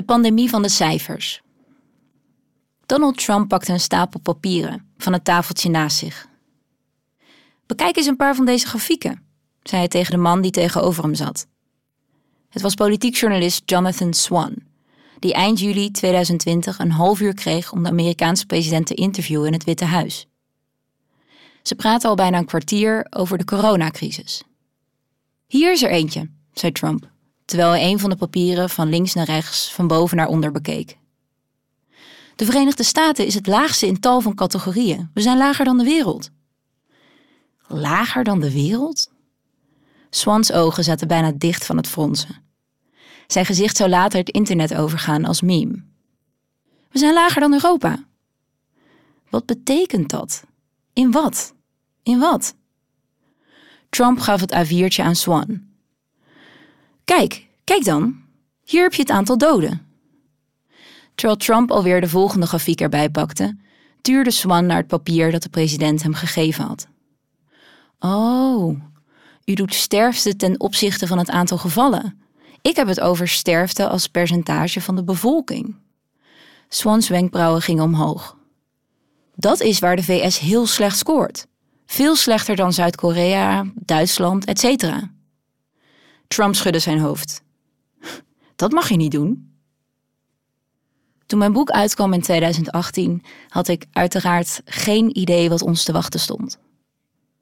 De pandemie van de cijfers. Donald Trump pakte een stapel papieren van het tafeltje naast zich. Bekijk eens een paar van deze grafieken, zei hij tegen de man die tegenover hem zat. Het was politiek journalist Jonathan Swan, die eind juli 2020 een half uur kreeg om de Amerikaanse president te interviewen in het Witte Huis. Ze praten al bijna een kwartier over de coronacrisis. Hier is er eentje, zei Trump, terwijl hij een van de papieren van links naar rechts, van boven naar onder bekeek. De Verenigde Staten is het laagste in tal van categorieën. We zijn lager dan de wereld. Lager dan de wereld? Swans ogen zaten bijna dicht van het fronsen. Zijn gezicht zou later het internet overgaan als meme. We zijn lager dan Europa. Wat betekent dat? In wat? In wat? Trump gaf het A4'tje aan Swan. Kijk dan. Hier heb je het aantal doden. Terwijl Trump alweer de volgende grafiek erbij pakte, tuurde Swan naar het papier dat de president hem gegeven had. Oh, u doet sterfte ten opzichte van het aantal gevallen. Ik heb het over sterfte als percentage van de bevolking. Swans wenkbrauwen gingen omhoog. Dat is waar de VS heel slecht scoort. Veel slechter dan Zuid-Korea, Duitsland, etc. Trump schudde zijn hoofd. Dat mag je niet doen. Toen mijn boek uitkwam in 2018, had ik uiteraard geen idee wat ons te wachten stond.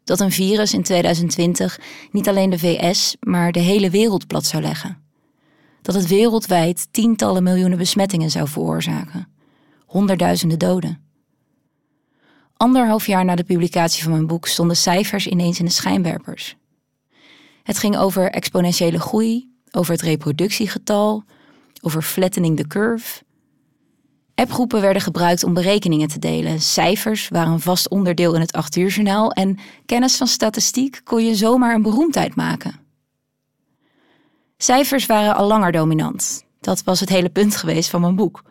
Dat een virus in 2020 niet alleen de VS, maar de hele wereld plat zou leggen. Dat het wereldwijd tientallen miljoenen besmettingen zou veroorzaken. Honderdduizenden doden. Anderhalf jaar na de publicatie van mijn boek stonden cijfers ineens in de schijnwerpers. Het ging over exponentiële groei, over het reproductiegetal, over flattening the curve. Appgroepen werden gebruikt om berekeningen te delen. Cijfers waren een vast onderdeel in het 8 uur journaal en kennis van statistiek kon je zomaar een beroemdheid maken. Cijfers waren al langer dominant. Dat was het hele punt geweest van mijn boek.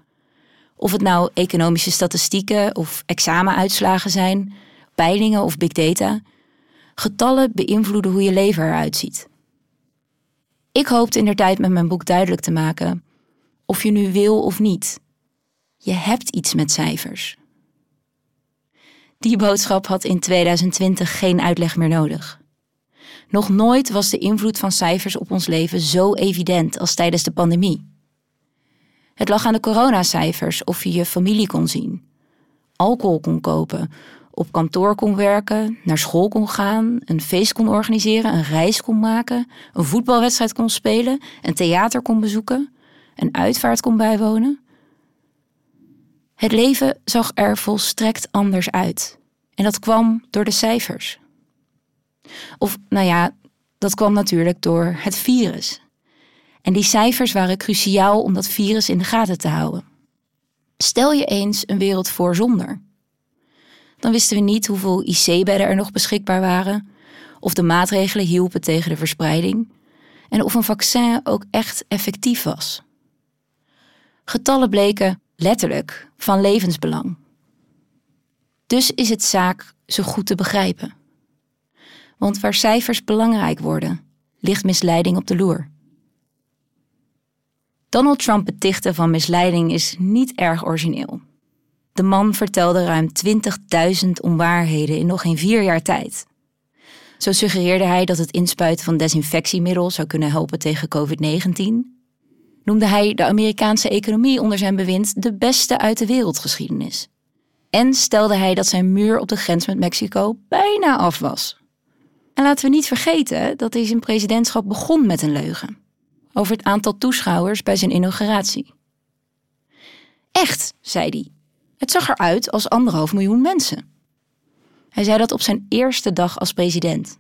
Of het nou economische statistieken of examenuitslagen zijn, peilingen of big data. Getallen beïnvloeden hoe je leven eruit ziet. Ik hoopte indertijd met mijn boek duidelijk te maken, of je nu wil of niet, je hebt iets met cijfers. Die boodschap had in 2020 geen uitleg meer nodig. Nog nooit was de invloed van cijfers op ons leven zo evident als tijdens de pandemie. Het lag aan de coronacijfers of je je familie kon zien, alcohol kon kopen, op kantoor kon werken, naar school kon gaan, een feest kon organiseren, een reis kon maken, een voetbalwedstrijd kon spelen, een theater kon bezoeken, een uitvaart kon bijwonen. Het leven zag er volstrekt anders uit. En dat kwam door de cijfers. Of, dat kwam natuurlijk door het virus. En die cijfers waren cruciaal om dat virus in de gaten te houden. Stel je eens een wereld voor zonder. Dan wisten we niet hoeveel IC-bedden er nog beschikbaar waren, of de maatregelen hielpen tegen de verspreiding, en of een vaccin ook echt effectief was. Getallen bleken letterlijk van levensbelang. Dus is het zaak ze goed te begrijpen. Want waar cijfers belangrijk worden, ligt misleiding op de loer. Donald Trump betichten van misleiding is niet erg origineel. De man vertelde ruim 20.000 onwaarheden in nog geen 4 jaar tijd. Zo suggereerde hij dat het inspuiten van desinfectiemiddel zou kunnen helpen tegen COVID-19... noemde hij de Amerikaanse economie onder zijn bewind de beste uit de wereldgeschiedenis. En stelde hij dat zijn muur op de grens met Mexico bijna af was. En laten we niet vergeten dat hij zijn presidentschap begon met een leugen over het aantal toeschouwers bij zijn inauguratie. Echt, zei hij, het zag eruit als 1,5 miljoen mensen. Hij zei dat op zijn eerste dag als president.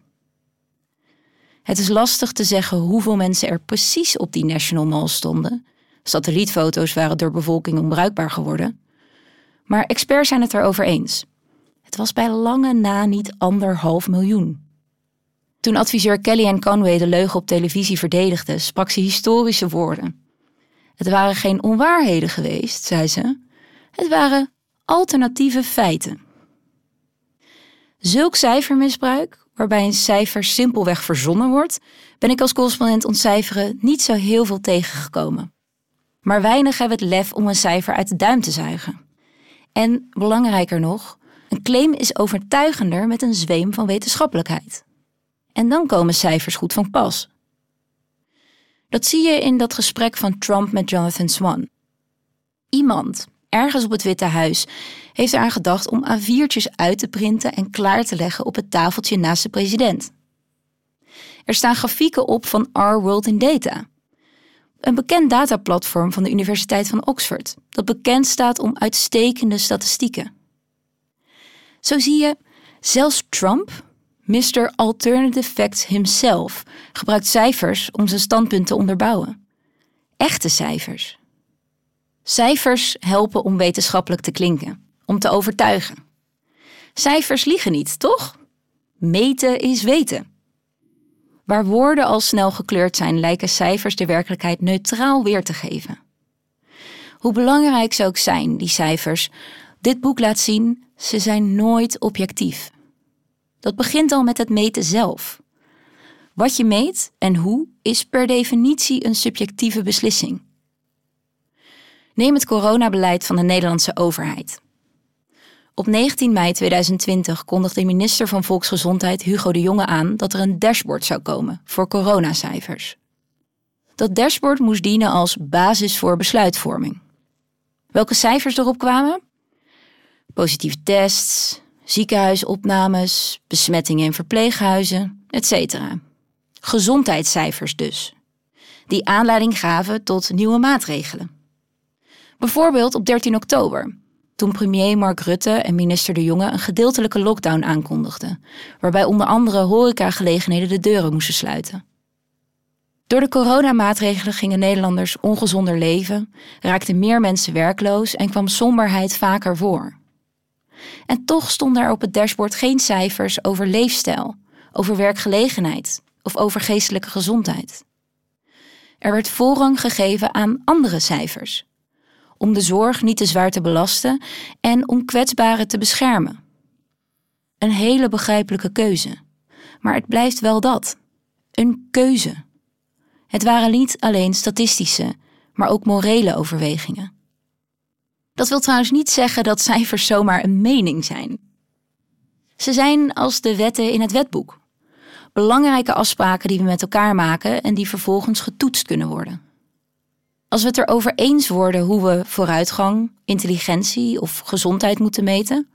Het is lastig te zeggen hoeveel mensen er precies op die National Mall stonden. Satellietfoto's waren door bevolking onbruikbaar geworden. Maar experts zijn het erover eens. Het was bij lange na niet 1,5 miljoen. Toen adviseur Kellyanne Conway de leugen op televisie verdedigde, sprak ze historische woorden. Het waren geen onwaarheden geweest, zei ze. Het waren alternatieve feiten. Zulk cijfermisbruik, waarbij een cijfer simpelweg verzonnen wordt, ben ik als correspondent ontcijferen niet zo heel veel tegengekomen. maar weinig hebben het lef om een cijfer uit de duim te zuigen. En, belangrijker nog, een claim is overtuigender met een zweem van wetenschappelijkheid. En dan komen cijfers goed van pas. Dat zie je in dat gesprek van Trump met Jonathan Swan. Iemand, ergens op het Witte Huis, heeft eraan gedacht om A4'tjes uit te printen en klaar te leggen op het tafeltje naast de president. Er staan grafieken op van Our World in Data, een bekend dataplatform van de Universiteit van Oxford, dat bekend staat om uitstekende statistieken. Zo zie je, zelfs Trump, Mr. Alternative Facts himself, gebruikt cijfers om zijn standpunt te onderbouwen. Echte cijfers. Cijfers helpen om wetenschappelijk te klinken, om te overtuigen. Cijfers liegen niet, toch? Meten is weten. Waar woorden al snel gekleurd zijn, lijken cijfers de werkelijkheid neutraal weer te geven. Hoe belangrijk ze ook zijn, die cijfers, dit boek laat zien, ze zijn nooit objectief. Dat begint al met het meten zelf. Wat je meet en hoe is per definitie een subjectieve beslissing. Neem het coronabeleid van de Nederlandse overheid. Op 19 mei 2020 kondigde minister van Volksgezondheid Hugo de Jonge aan dat er een dashboard zou komen voor coronacijfers. Dat dashboard moest dienen als basis voor besluitvorming. Welke cijfers erop kwamen? Positieve tests, ziekenhuisopnames, besmettingen in verpleeghuizen, etc. Gezondheidscijfers dus, die aanleiding gaven tot nieuwe maatregelen. Bijvoorbeeld op 13 oktober... toen premier Mark Rutte en minister De Jonge een gedeeltelijke lockdown aankondigden, waarbij onder andere horecagelegenheden de deuren moesten sluiten. Door de coronamaatregelen gingen Nederlanders ongezonder leven, raakten meer mensen werkloos en kwam somberheid vaker voor. En toch stonden er op het dashboard geen cijfers over leefstijl, over werkgelegenheid of over geestelijke gezondheid. Er werd voorrang gegeven aan andere cijfers, om de zorg niet te zwaar te belasten en om kwetsbaren te beschermen. Een hele begrijpelijke keuze. Maar het blijft wel dat. Een keuze. Het waren niet alleen statistische, maar ook morele overwegingen. Dat wil trouwens niet zeggen dat cijfers zomaar een mening zijn. Ze zijn als de wetten in het wetboek. Belangrijke afspraken die we met elkaar maken en die vervolgens getoetst kunnen worden. Als we het erover eens worden hoe we vooruitgang, intelligentie of gezondheid moeten meten,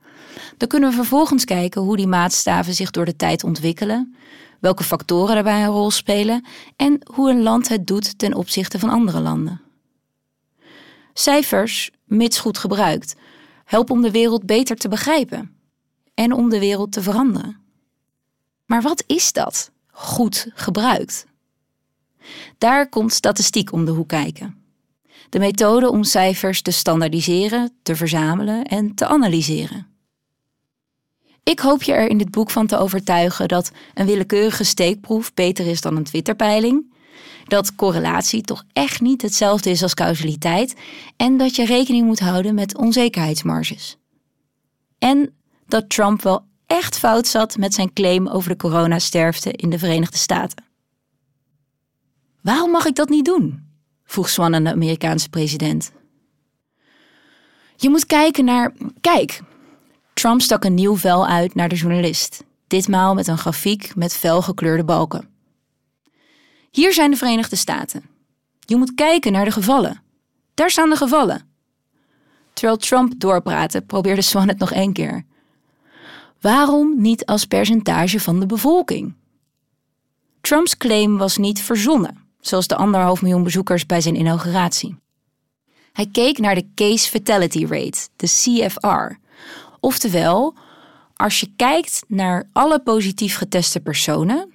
dan kunnen we vervolgens kijken hoe die maatstaven zich door de tijd ontwikkelen, welke factoren daarbij een rol spelen en hoe een land het doet ten opzichte van andere landen. Cijfers, mits goed gebruikt, helpen om de wereld beter te begrijpen en om de wereld te veranderen. Maar wat is dat, goed gebruikt? Daar komt statistiek om de hoek kijken. De methode om cijfers te standaardiseren, te verzamelen en te analyseren. Ik hoop je er in dit boek van te overtuigen dat een willekeurige steekproef beter is dan een Twitterpeiling, dat correlatie toch echt niet hetzelfde is als causaliteit en dat je rekening moet houden met onzekerheidsmarges. En dat Trump wel echt fout zat met zijn claim over de coronasterfte in de Verenigde Staten. Waarom mag ik dat niet doen? Vroeg Swan aan de Amerikaanse president. Je moet kijken naar... Kijk, Trump stak een nieuw vel uit naar de journalist. Ditmaal met een grafiek met felgekleurde balken. Hier zijn de Verenigde Staten. Je moet kijken naar de gevallen. Daar staan de gevallen. Terwijl Trump doorpraatte, probeerde Swan het nog één keer. Waarom niet als percentage van de bevolking? Trumps claim was niet verzonnen, zoals de 1,5 miljoen bezoekers bij zijn inauguratie. Hij keek naar de Case Fatality Rate, de CFR. Oftewel, als je kijkt naar alle positief geteste personen,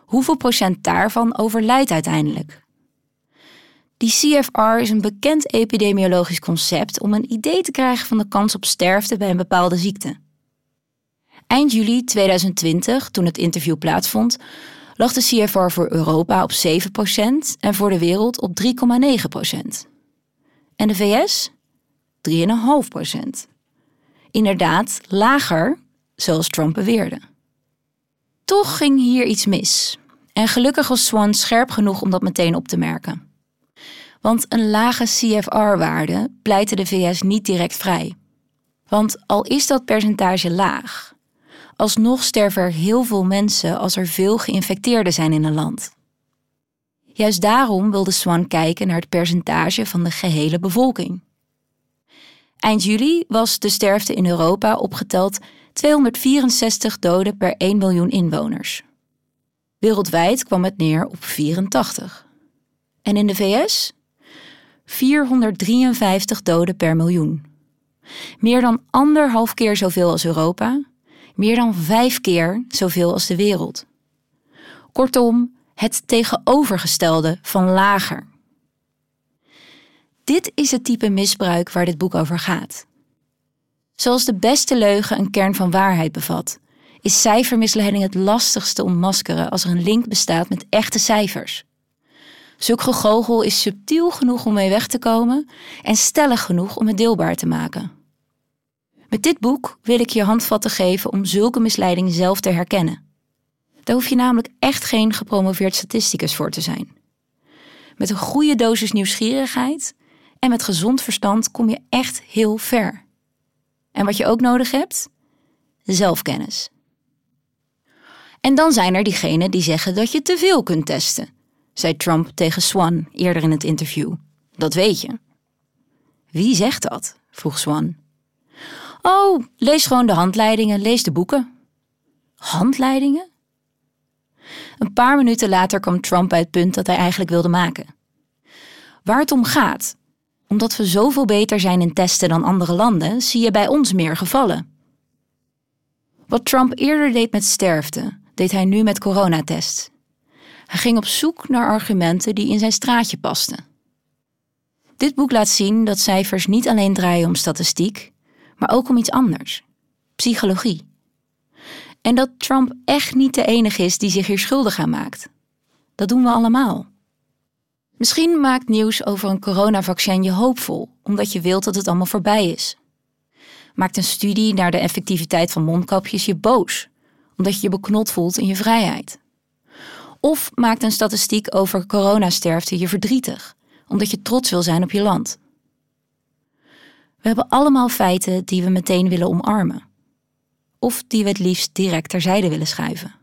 hoeveel procent daarvan overlijdt uiteindelijk? Die CFR is een bekend epidemiologisch concept om een idee te krijgen van de kans op sterfte bij een bepaalde ziekte. Eind juli 2020, toen het interview plaatsvond, lag de CFR voor Europa op 7% en voor de wereld op 3,9%. En de VS? 3,5%. Inderdaad, lager, zoals Trump beweerde. Toch ging hier iets mis. En gelukkig was Swan scherp genoeg om dat meteen op te merken. Want een lage CFR-waarde pleitte de VS niet direct vrij. Want al is dat percentage laag, alsnog sterven er heel veel mensen als er veel geïnfecteerden zijn in een land. Juist daarom wilde Swan kijken naar het percentage van de gehele bevolking. Eind juli was de sterfte in Europa opgeteld 264 doden per 1 miljoen inwoners. Wereldwijd kwam het neer op 84. En in de VS? 453 doden per miljoen. Meer dan 1,5 keer zoveel als Europa, meer dan 5 keer zoveel als de wereld. Kortom, het tegenovergestelde van lager. Dit is het type misbruik waar dit boek over gaat. Zoals de beste leugen een kern van waarheid bevat, is cijfermisleiding het lastigste ontmaskeren als er een link bestaat met echte cijfers. Zulk gegoochel is subtiel genoeg om mee weg te komen en stellig genoeg om het deelbaar te maken. Met dit boek wil ik je handvatten geven om zulke misleiding zelf te herkennen. Daar hoef je namelijk echt geen gepromoveerd statisticus voor te zijn. Met een goede dosis nieuwsgierigheid en met gezond verstand kom je echt heel ver. En wat je ook nodig hebt? Zelfkennis. En dan zijn er diegenen die zeggen dat je te veel kunt testen, zei Trump tegen Swan eerder in het interview. Dat weet je. Wie zegt dat? Vroeg Swan. Oh, lees gewoon de handleidingen, lees de boeken. Handleidingen? Een paar minuten later kwam Trump bij het punt dat hij eigenlijk wilde maken. Waar het om gaat, omdat we zoveel beter zijn in testen dan andere landen, zie je bij ons meer gevallen. Wat Trump eerder deed met sterfte, deed hij nu met coronatests. Hij ging op zoek naar argumenten die in zijn straatje pasten. Dit boek laat zien dat cijfers niet alleen draaien om statistiek, maar ook om iets anders. Psychologie. En dat Trump echt niet de enige is die zich hier schuldig aan maakt. Dat doen we allemaal. Misschien maakt nieuws over een coronavaccin je hoopvol, omdat je wilt dat het allemaal voorbij is. Maakt een studie naar de effectiviteit van mondkapjes je boos, omdat je je beknot voelt in je vrijheid. Of maakt een statistiek over coronasterfte je verdrietig, omdat je trots wil zijn op je land. We hebben allemaal feiten die we meteen willen omarmen. Of die we het liefst direct terzijde willen schuiven.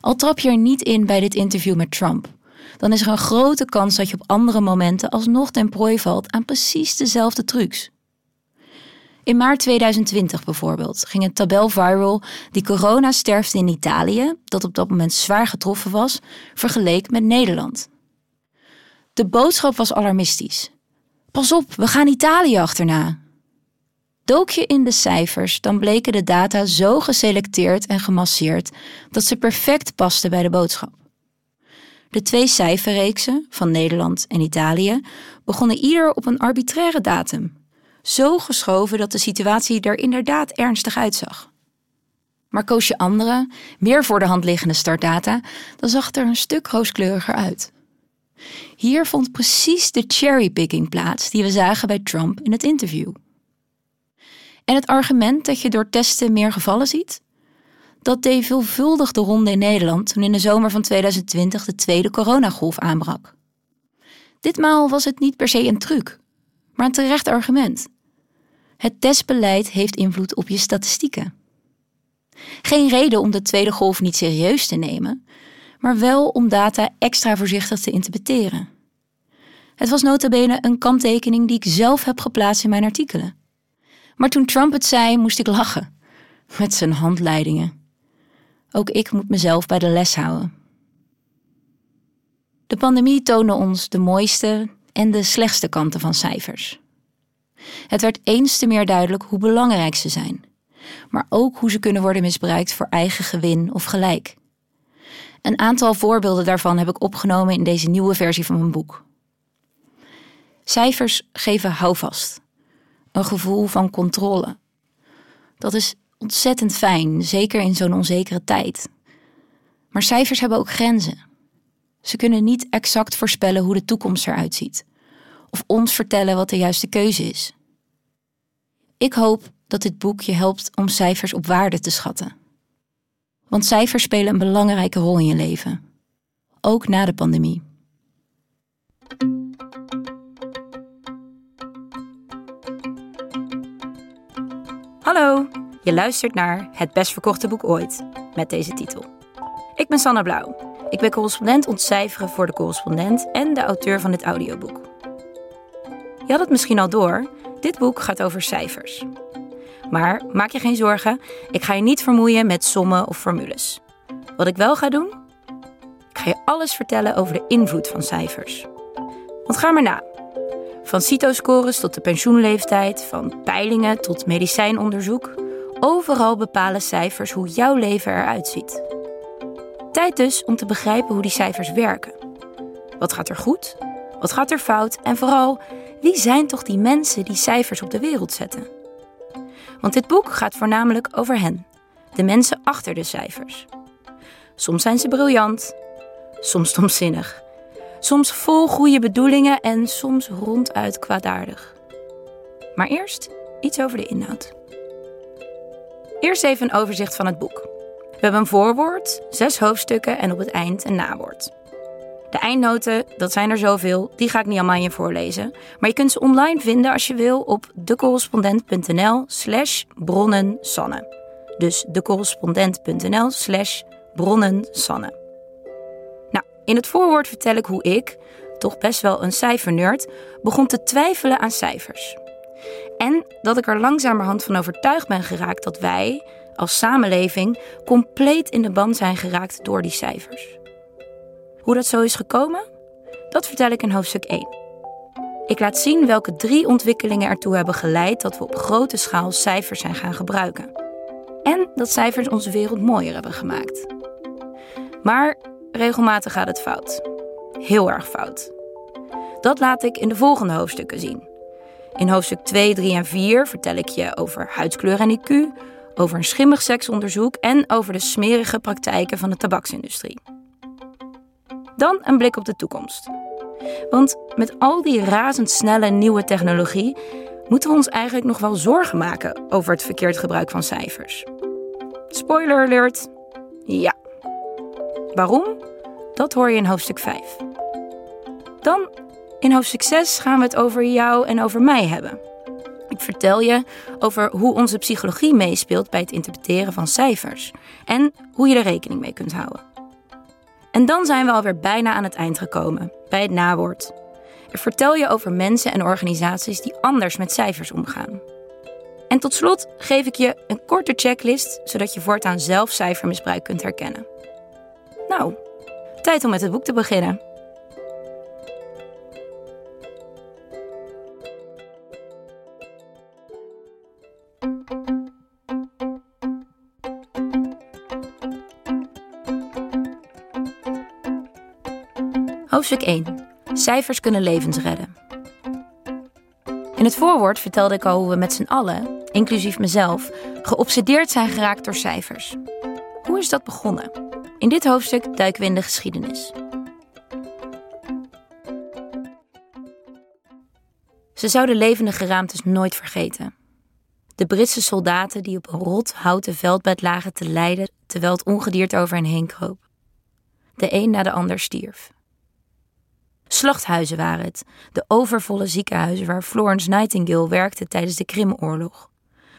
Al trap je er niet in bij dit interview met Trump, dan is er een grote kans dat je op andere momenten alsnog ten prooi valt aan precies dezelfde trucs. In maart 2020 bijvoorbeeld ging een tabel viral die coronasterfte in Italië, dat op dat moment zwaar getroffen was, vergeleek met Nederland. De boodschap was alarmistisch. Pas op, we gaan Italië achterna. Dook je in de cijfers, dan bleken de data zo geselecteerd en gemasseerd dat ze perfect pasten bij de boodschap. De twee cijferreeksen, van Nederland en Italië, begonnen ieder op een arbitraire datum. Zo geschoven dat de situatie er inderdaad ernstig uitzag. Maar koos je andere, meer voor de hand liggende startdata, dan zag het er een stuk rooskleuriger uit. Hier vond precies de cherrypicking plaats die we zagen bij Trump in het interview. En het argument dat je door testen meer gevallen ziet? Dat deed veelvuldig de ronde in Nederland toen in de zomer van 2020 de tweede coronagolf aanbrak. Ditmaal was het niet per se een truc, maar een terecht argument. Het testbeleid heeft invloed op je statistieken. Geen reden om de tweede golf niet serieus te nemen, maar wel om data extra voorzichtig te interpreteren. Het was nota bene een kanttekening die ik zelf heb geplaatst in mijn artikelen. Maar toen Trump het zei, moest ik lachen. Met zijn handleidingen. Ook ik moet mezelf bij de les houden. De pandemie toonde ons de mooiste en de slechtste kanten van cijfers. Het werd eens te meer duidelijk hoe belangrijk ze zijn. Maar ook hoe ze kunnen worden misbruikt voor eigen gewin of gelijk. Een aantal voorbeelden daarvan heb ik opgenomen in deze nieuwe versie van mijn boek. Cijfers geven houvast. Een gevoel van controle. Dat is ontzettend fijn, zeker in zo'n onzekere tijd. Maar cijfers hebben ook grenzen. Ze kunnen niet exact voorspellen hoe de toekomst eruit ziet. Of ons vertellen wat de juiste keuze is. Ik hoop dat dit boek je helpt om cijfers op waarde te schatten. Want cijfers spelen een belangrijke rol in je leven. Ook na de pandemie. Hallo, je luistert naar Het Best Verkochte Boek Ooit, met deze titel. Ik ben Sanne Blauw. Ik ben correspondent ontcijferen voor de correspondent en de auteur van dit audioboek. Je had het misschien al door, dit boek gaat over cijfers. Maar maak je geen zorgen, ik ga je niet vermoeien met sommen of formules. Wat ik wel ga doen? Ik ga je alles vertellen over de invloed van cijfers. Want ga maar na. Van CITO-scores tot de pensioenleeftijd, van peilingen tot medicijnonderzoek. Overal bepalen cijfers hoe jouw leven eruit ziet. Tijd dus om te begrijpen hoe die cijfers werken. Wat gaat er goed? Wat gaat er fout? En vooral, wie zijn toch die mensen die cijfers op de wereld zetten? Want dit boek gaat voornamelijk over hen. De mensen achter de cijfers. Soms zijn ze briljant, soms stomzinnig. Soms vol goede bedoelingen en soms ronduit kwaadaardig. Maar eerst iets over de inhoud. Eerst even een overzicht van het boek. We hebben een voorwoord, 6 hoofdstukken en op het eind een nawoord. De eindnoten, dat zijn er zoveel, die ga ik niet allemaal aan je voorlezen. Maar je kunt ze online vinden als je wil op decorrespondent.nl/bronnensanne. Dus decorrespondent.nl/bronnensanne. Nou, in het voorwoord vertel ik hoe ik, toch best wel een cijfernerd, begon te twijfelen aan cijfers. En dat ik er langzamerhand van overtuigd ben geraakt dat wij, als samenleving, compleet in de ban zijn geraakt door die cijfers. Hoe dat zo is gekomen? Dat vertel ik in hoofdstuk 1. Ik laat zien welke 3 ontwikkelingen ertoe hebben geleid dat we op grote schaal cijfers zijn gaan gebruiken. En dat cijfers onze wereld mooier hebben gemaakt. Maar regelmatig gaat het fout. Heel erg fout. Dat laat ik in de volgende hoofdstukken zien. In hoofdstuk 2, 3 en 4 vertel ik je over huidskleur en IQ, over een schimmig seksonderzoek en over de smerige praktijken van de tabaksindustrie. Dan een blik op de toekomst. Want met al die razendsnelle nieuwe technologie moeten we ons eigenlijk nog wel zorgen maken over het verkeerd gebruik van cijfers. Spoiler alert, ja. Waarom? Dat hoor je in hoofdstuk 5. Dan in hoofdstuk 6 gaan we het over jou en over mij hebben. Ik vertel je over hoe onze psychologie meespeelt bij het interpreteren van cijfers en hoe je er rekening mee kunt houden. En dan zijn we alweer bijna aan het eind gekomen, bij het nawoord. Ik vertel je over mensen en organisaties die anders met cijfers omgaan. En tot slot geef ik je een korte checklist, zodat je voortaan zelf cijfermisbruik kunt herkennen. Nou, tijd om met het boek te beginnen. Hoofdstuk 1. Cijfers kunnen levens redden. In het voorwoord vertelde ik al hoe we met z'n allen, inclusief mezelf, geobsedeerd zijn geraakt door cijfers. Hoe is dat begonnen? In dit hoofdstuk duiken we in de geschiedenis. Ze zouden levende geraamtes nooit vergeten. De Britse soldaten die op een rot houten veldbed lagen te lijden terwijl het ongedierte over hen heen kroop. De een na de ander stierf. Slachthuizen waren het, de overvolle ziekenhuizen waar Florence Nightingale werkte tijdens de Krimoorlog.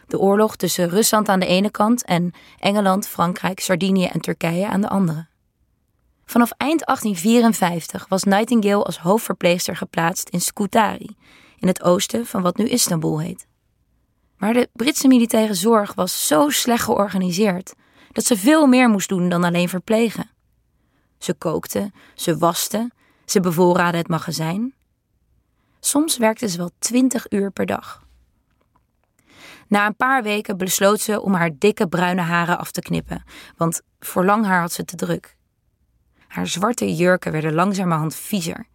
De oorlog tussen Rusland aan de ene kant en Engeland, Frankrijk, Sardinië en Turkije aan de andere. Vanaf eind 1854 was Nightingale als hoofdverpleegster geplaatst in Scutari, in het oosten van wat nu Istanbul heet. Maar de Britse militaire zorg was zo slecht georganiseerd dat ze veel meer moest doen dan alleen verplegen. Ze kookte, ze waste. Ze bevoorraden het magazijn. Soms werkte ze wel 20 uur per dag. Na een paar weken besloot ze om haar dikke bruine haren af te knippen, want voor lang haar had ze te druk. Haar zwarte jurken werden langzamerhand viezer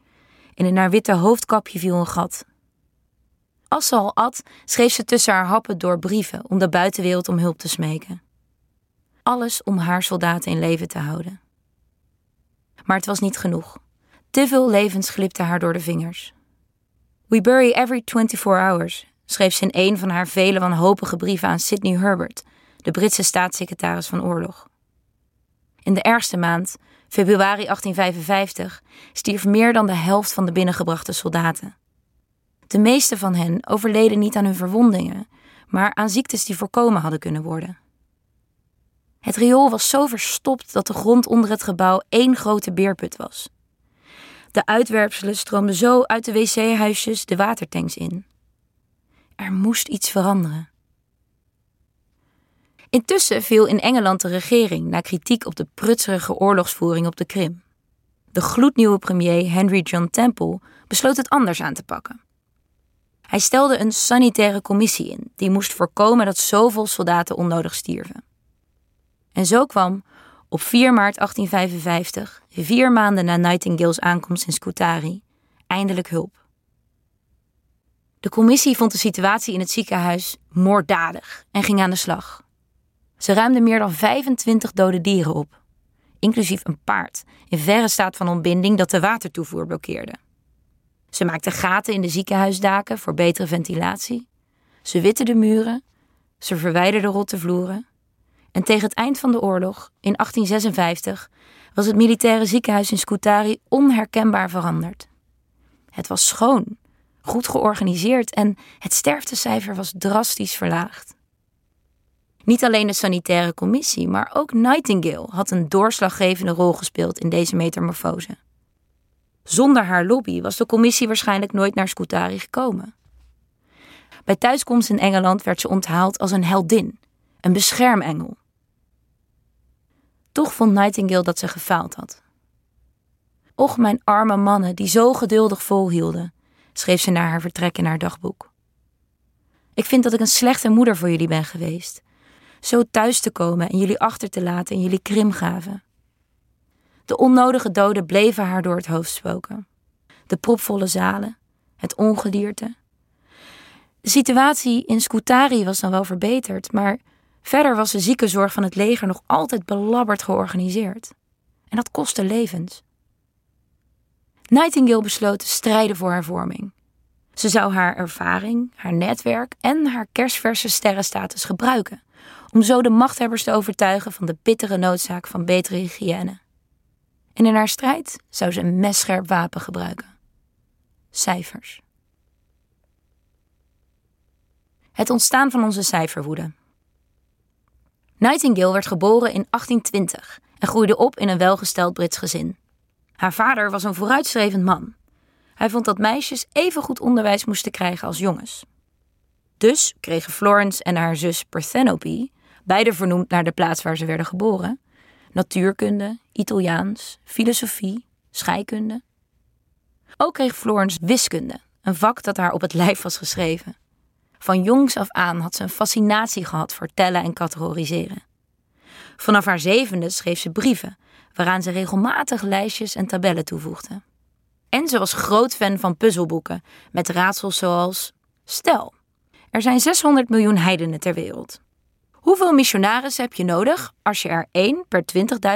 en in haar witte hoofdkapje viel een gat. Als ze al at, schreef ze tussen haar happen door brieven om de buitenwereld om hulp te smeken. Alles om haar soldaten in leven te houden. Maar het was niet genoeg. Te veel levens glipten haar door de vingers. We bury every 24 hours, schreef ze in een van haar vele wanhopige brieven aan Sydney Herbert, de Britse staatssecretaris van Oorlog. In de ergste maand, februari 1855, stierf meer dan de helft van de binnengebrachte soldaten. De meeste van hen overleden niet aan hun verwondingen, maar aan ziektes die voorkomen hadden kunnen worden. Het riool was zo verstopt dat de grond onder het gebouw één grote beerput was. De uitwerpselen stroomden zo uit de wc-huisjes de watertanks in. Er moest iets veranderen. Intussen viel in Engeland de regering na kritiek op de prutserige oorlogsvoering op de Krim. De gloednieuwe premier Henry John Temple besloot het anders aan te pakken. Hij stelde een sanitaire commissie in die moest voorkomen dat zoveel soldaten onnodig stierven. En zo kwam, op 4 maart 1855, 4 maanden na Nightingale's aankomst in Scutari, eindelijk hulp. De commissie vond de situatie in het ziekenhuis moorddadig en ging aan de slag. Ze ruimden meer dan 25 dode dieren op, inclusief een paard, in verre staat van ontbinding dat de watertoevoer blokkeerde. Ze maakten gaten in de ziekenhuisdaken voor betere ventilatie. Ze witten de muren. Ze verwijderden rotte vloeren. En tegen het eind van de oorlog, in 1856, was het militaire ziekenhuis in Scutari onherkenbaar veranderd. Het was schoon, goed georganiseerd en het sterftecijfer was drastisch verlaagd. Niet alleen de sanitaire commissie, maar ook Nightingale had een doorslaggevende rol gespeeld in deze metamorfose. Zonder haar lobby was de commissie waarschijnlijk nooit naar Scutari gekomen. Bij thuiskomst in Engeland werd ze onthaald als een heldin, een beschermengel. Toch vond Nightingale dat ze gefaald had. Och, mijn arme mannen die zo geduldig volhielden, schreef ze na haar vertrek in haar dagboek. Ik vind dat ik een slechte moeder voor jullie ben geweest. Zo thuis te komen en jullie achter te laten in jullie krimgraven. De onnodige doden bleven haar door het hoofd spoken. De propvolle zalen, het ongedierte. De situatie in Scutari was dan wel verbeterd, maar verder was de ziekenzorg van het leger nog altijd belabberd georganiseerd. En dat kostte levens. Nightingale besloot te strijden voor haar vorming. Ze zou haar ervaring, haar netwerk en haar kersverse sterrenstatus gebruiken, om zo de machthebbers te overtuigen van de bittere noodzaak van betere hygiëne. En in haar strijd zou ze een messcherp wapen gebruiken. Cijfers. Het ontstaan van onze cijferwoede. Nightingale werd geboren in 1820 en groeide op in een welgesteld Brits gezin. Haar vader was een vooruitstrevend man. Hij vond dat meisjes even goed onderwijs moesten krijgen als jongens. Dus kregen Florence en haar zus Parthenope, beide vernoemd naar de plaats waar ze werden geboren, natuurkunde, Italiaans, filosofie, scheikunde. Ook kreeg Florence wiskunde, een vak dat haar op het lijf was geschreven. Van jongs af aan had ze een fascinatie gehad voor tellen en categoriseren. Vanaf haar 7e schreef ze brieven, waaraan ze regelmatig lijstjes en tabellen toevoegde. En ze was groot fan van puzzelboeken, met raadsels zoals: stel, er zijn 600 miljoen heidenen ter wereld. Hoeveel missionarissen heb je nodig als je er 1 per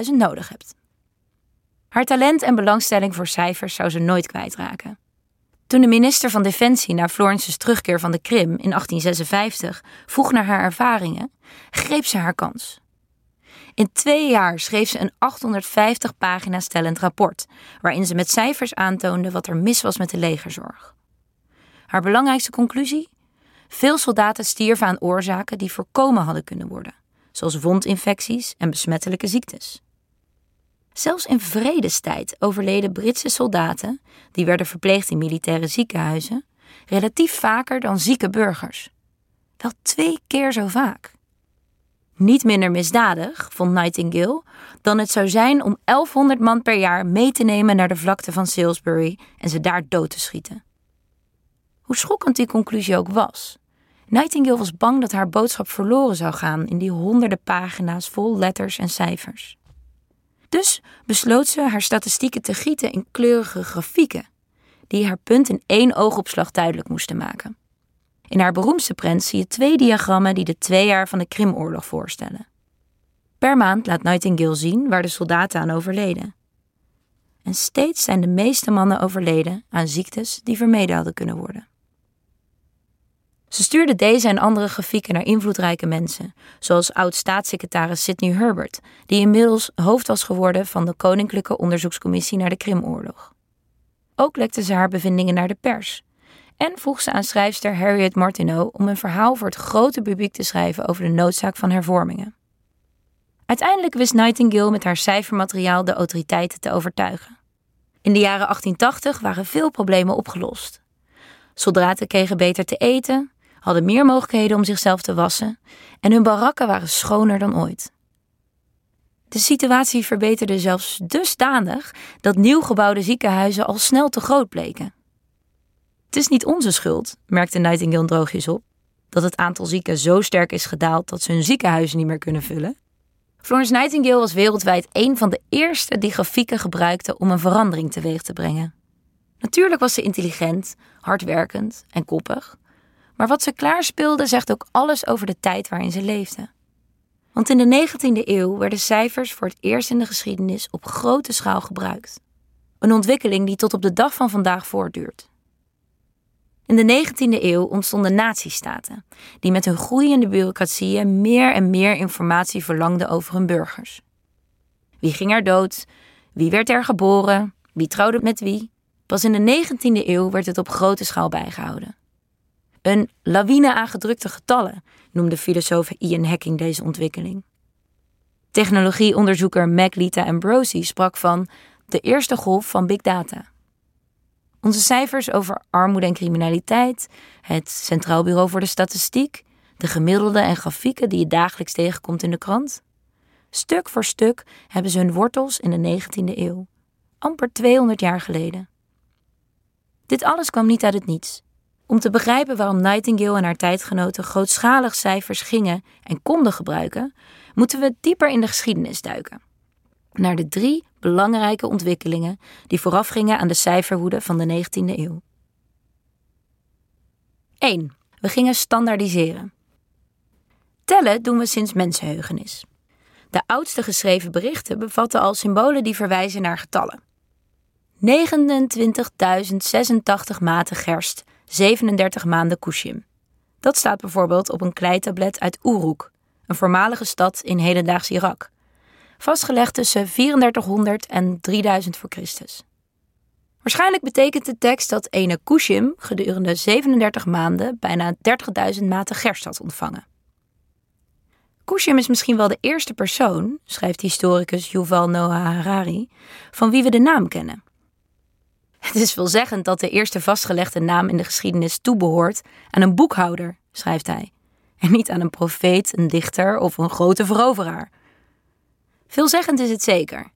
20.000 nodig hebt? Haar talent en belangstelling voor cijfers zou ze nooit kwijtraken. Toen de minister van Defensie na Florence's terugkeer van de Krim in 1856 vroeg naar haar ervaringen, greep ze haar kans. In 2 jaar schreef ze een 850 pagina's tellend rapport, waarin ze met cijfers aantoonde wat er mis was met de legerzorg. Haar belangrijkste conclusie? Veel soldaten stierven aan oorzaken die voorkomen hadden kunnen worden, zoals wondinfecties en besmettelijke ziektes. Zelfs in vredestijd overleden Britse soldaten, die werden verpleegd in militaire ziekenhuizen, relatief vaker dan zieke burgers. Wel 2 keer zo vaak. Niet minder misdadig, vond Nightingale, dan het zou zijn om 1100 man per jaar mee te nemen naar de vlakte van Salisbury en ze daar dood te schieten. Hoe schokkend die conclusie ook was, Nightingale was bang dat haar boodschap verloren zou gaan in die honderden pagina's vol letters en cijfers. Dus besloot ze haar statistieken te gieten in kleurige grafieken, die haar punt in 1 oogopslag duidelijk moesten maken. In haar beroemdste prent zie je 2 diagrammen die de 2 jaar van de Krimoorlog voorstellen. Per maand laat Nightingale zien waar de soldaten aan overleden. En steeds zijn de meeste mannen overleden aan ziektes die vermeden hadden kunnen worden. Ze stuurde deze en andere grafieken naar invloedrijke mensen, zoals oud-staatssecretaris Sydney Herbert, die inmiddels hoofd was geworden van de Koninklijke Onderzoekscommissie naar de Krimoorlog. Ook lekte ze haar bevindingen naar de pers en vroeg ze aan schrijfster Harriet Martineau om een verhaal voor het grote publiek te schrijven over de noodzaak van hervormingen. Uiteindelijk wist Nightingale met haar cijfermateriaal de autoriteiten te overtuigen. In de jaren 1880 waren veel problemen opgelost. Soldaten kregen beter te eten, hadden meer mogelijkheden om zichzelf te wassen en hun barakken waren schoner dan ooit. De situatie verbeterde zelfs dusdanig dat nieuw gebouwde ziekenhuizen al snel te groot bleken. Het is niet onze schuld, merkte Nightingale droogjes op, dat het aantal zieken zo sterk is gedaald dat ze hun ziekenhuizen niet meer kunnen vullen. Florence Nightingale was wereldwijd een van de eerste die grafieken gebruikte om een verandering teweeg te brengen. Natuurlijk was ze intelligent, hardwerkend en koppig, maar wat ze klaarspeelde zegt ook alles over de tijd waarin ze leefde. Want in de 19e eeuw werden cijfers voor het eerst in de geschiedenis op grote schaal gebruikt. Een ontwikkeling die tot op de dag van vandaag voortduurt. In de 19e eeuw ontstonden nazistaten, die met hun groeiende bureaucratieën meer en meer informatie verlangden over hun burgers. Wie ging er dood? Wie werd er geboren? Wie trouwde met wie? Pas in de 19e eeuw werd het op grote schaal bijgehouden. Een lawine aan gedrukte getallen, noemde filosoof Ian Hacking deze ontwikkeling. Technologieonderzoeker Maglita Ambrosi sprak van de eerste golf van big data. Onze cijfers over armoede en criminaliteit, het Centraal Bureau voor de Statistiek, de gemiddelden en grafieken die je dagelijks tegenkomt in de krant. Stuk voor stuk hebben ze hun wortels in de 19e eeuw, amper 200 jaar geleden. Dit alles kwam niet uit het niets. Om te begrijpen waarom Nightingale en haar tijdgenoten grootschalig cijfers gingen en konden gebruiken, moeten we dieper in de geschiedenis duiken. Naar de drie belangrijke ontwikkelingen die voorafgingen aan de cijferwoede van de 19e eeuw. 1. We gingen standaardiseren. Tellen doen we sinds mensenheugenis. De oudste geschreven berichten bevatten al symbolen die verwijzen naar getallen. 29.086 maten gerst, 37 maanden Kushim. Dat staat bijvoorbeeld op een kleitablet uit Uruk, een voormalige stad in hedendaags Irak, vastgelegd tussen 3400 en 3000 voor Christus. Waarschijnlijk betekent de tekst dat ene Kushim gedurende 37 maanden bijna 30.000 maten gerst had ontvangen. Kushim is misschien wel de eerste persoon, schrijft historicus Yuval Noah Harari, van wie we de naam kennen. Het is veelzeggend dat de eerste vastgelegde naam in de geschiedenis toebehoort aan een boekhouder, schrijft hij, en niet aan een profeet, een dichter of een grote veroveraar. Veelzeggend is het zeker,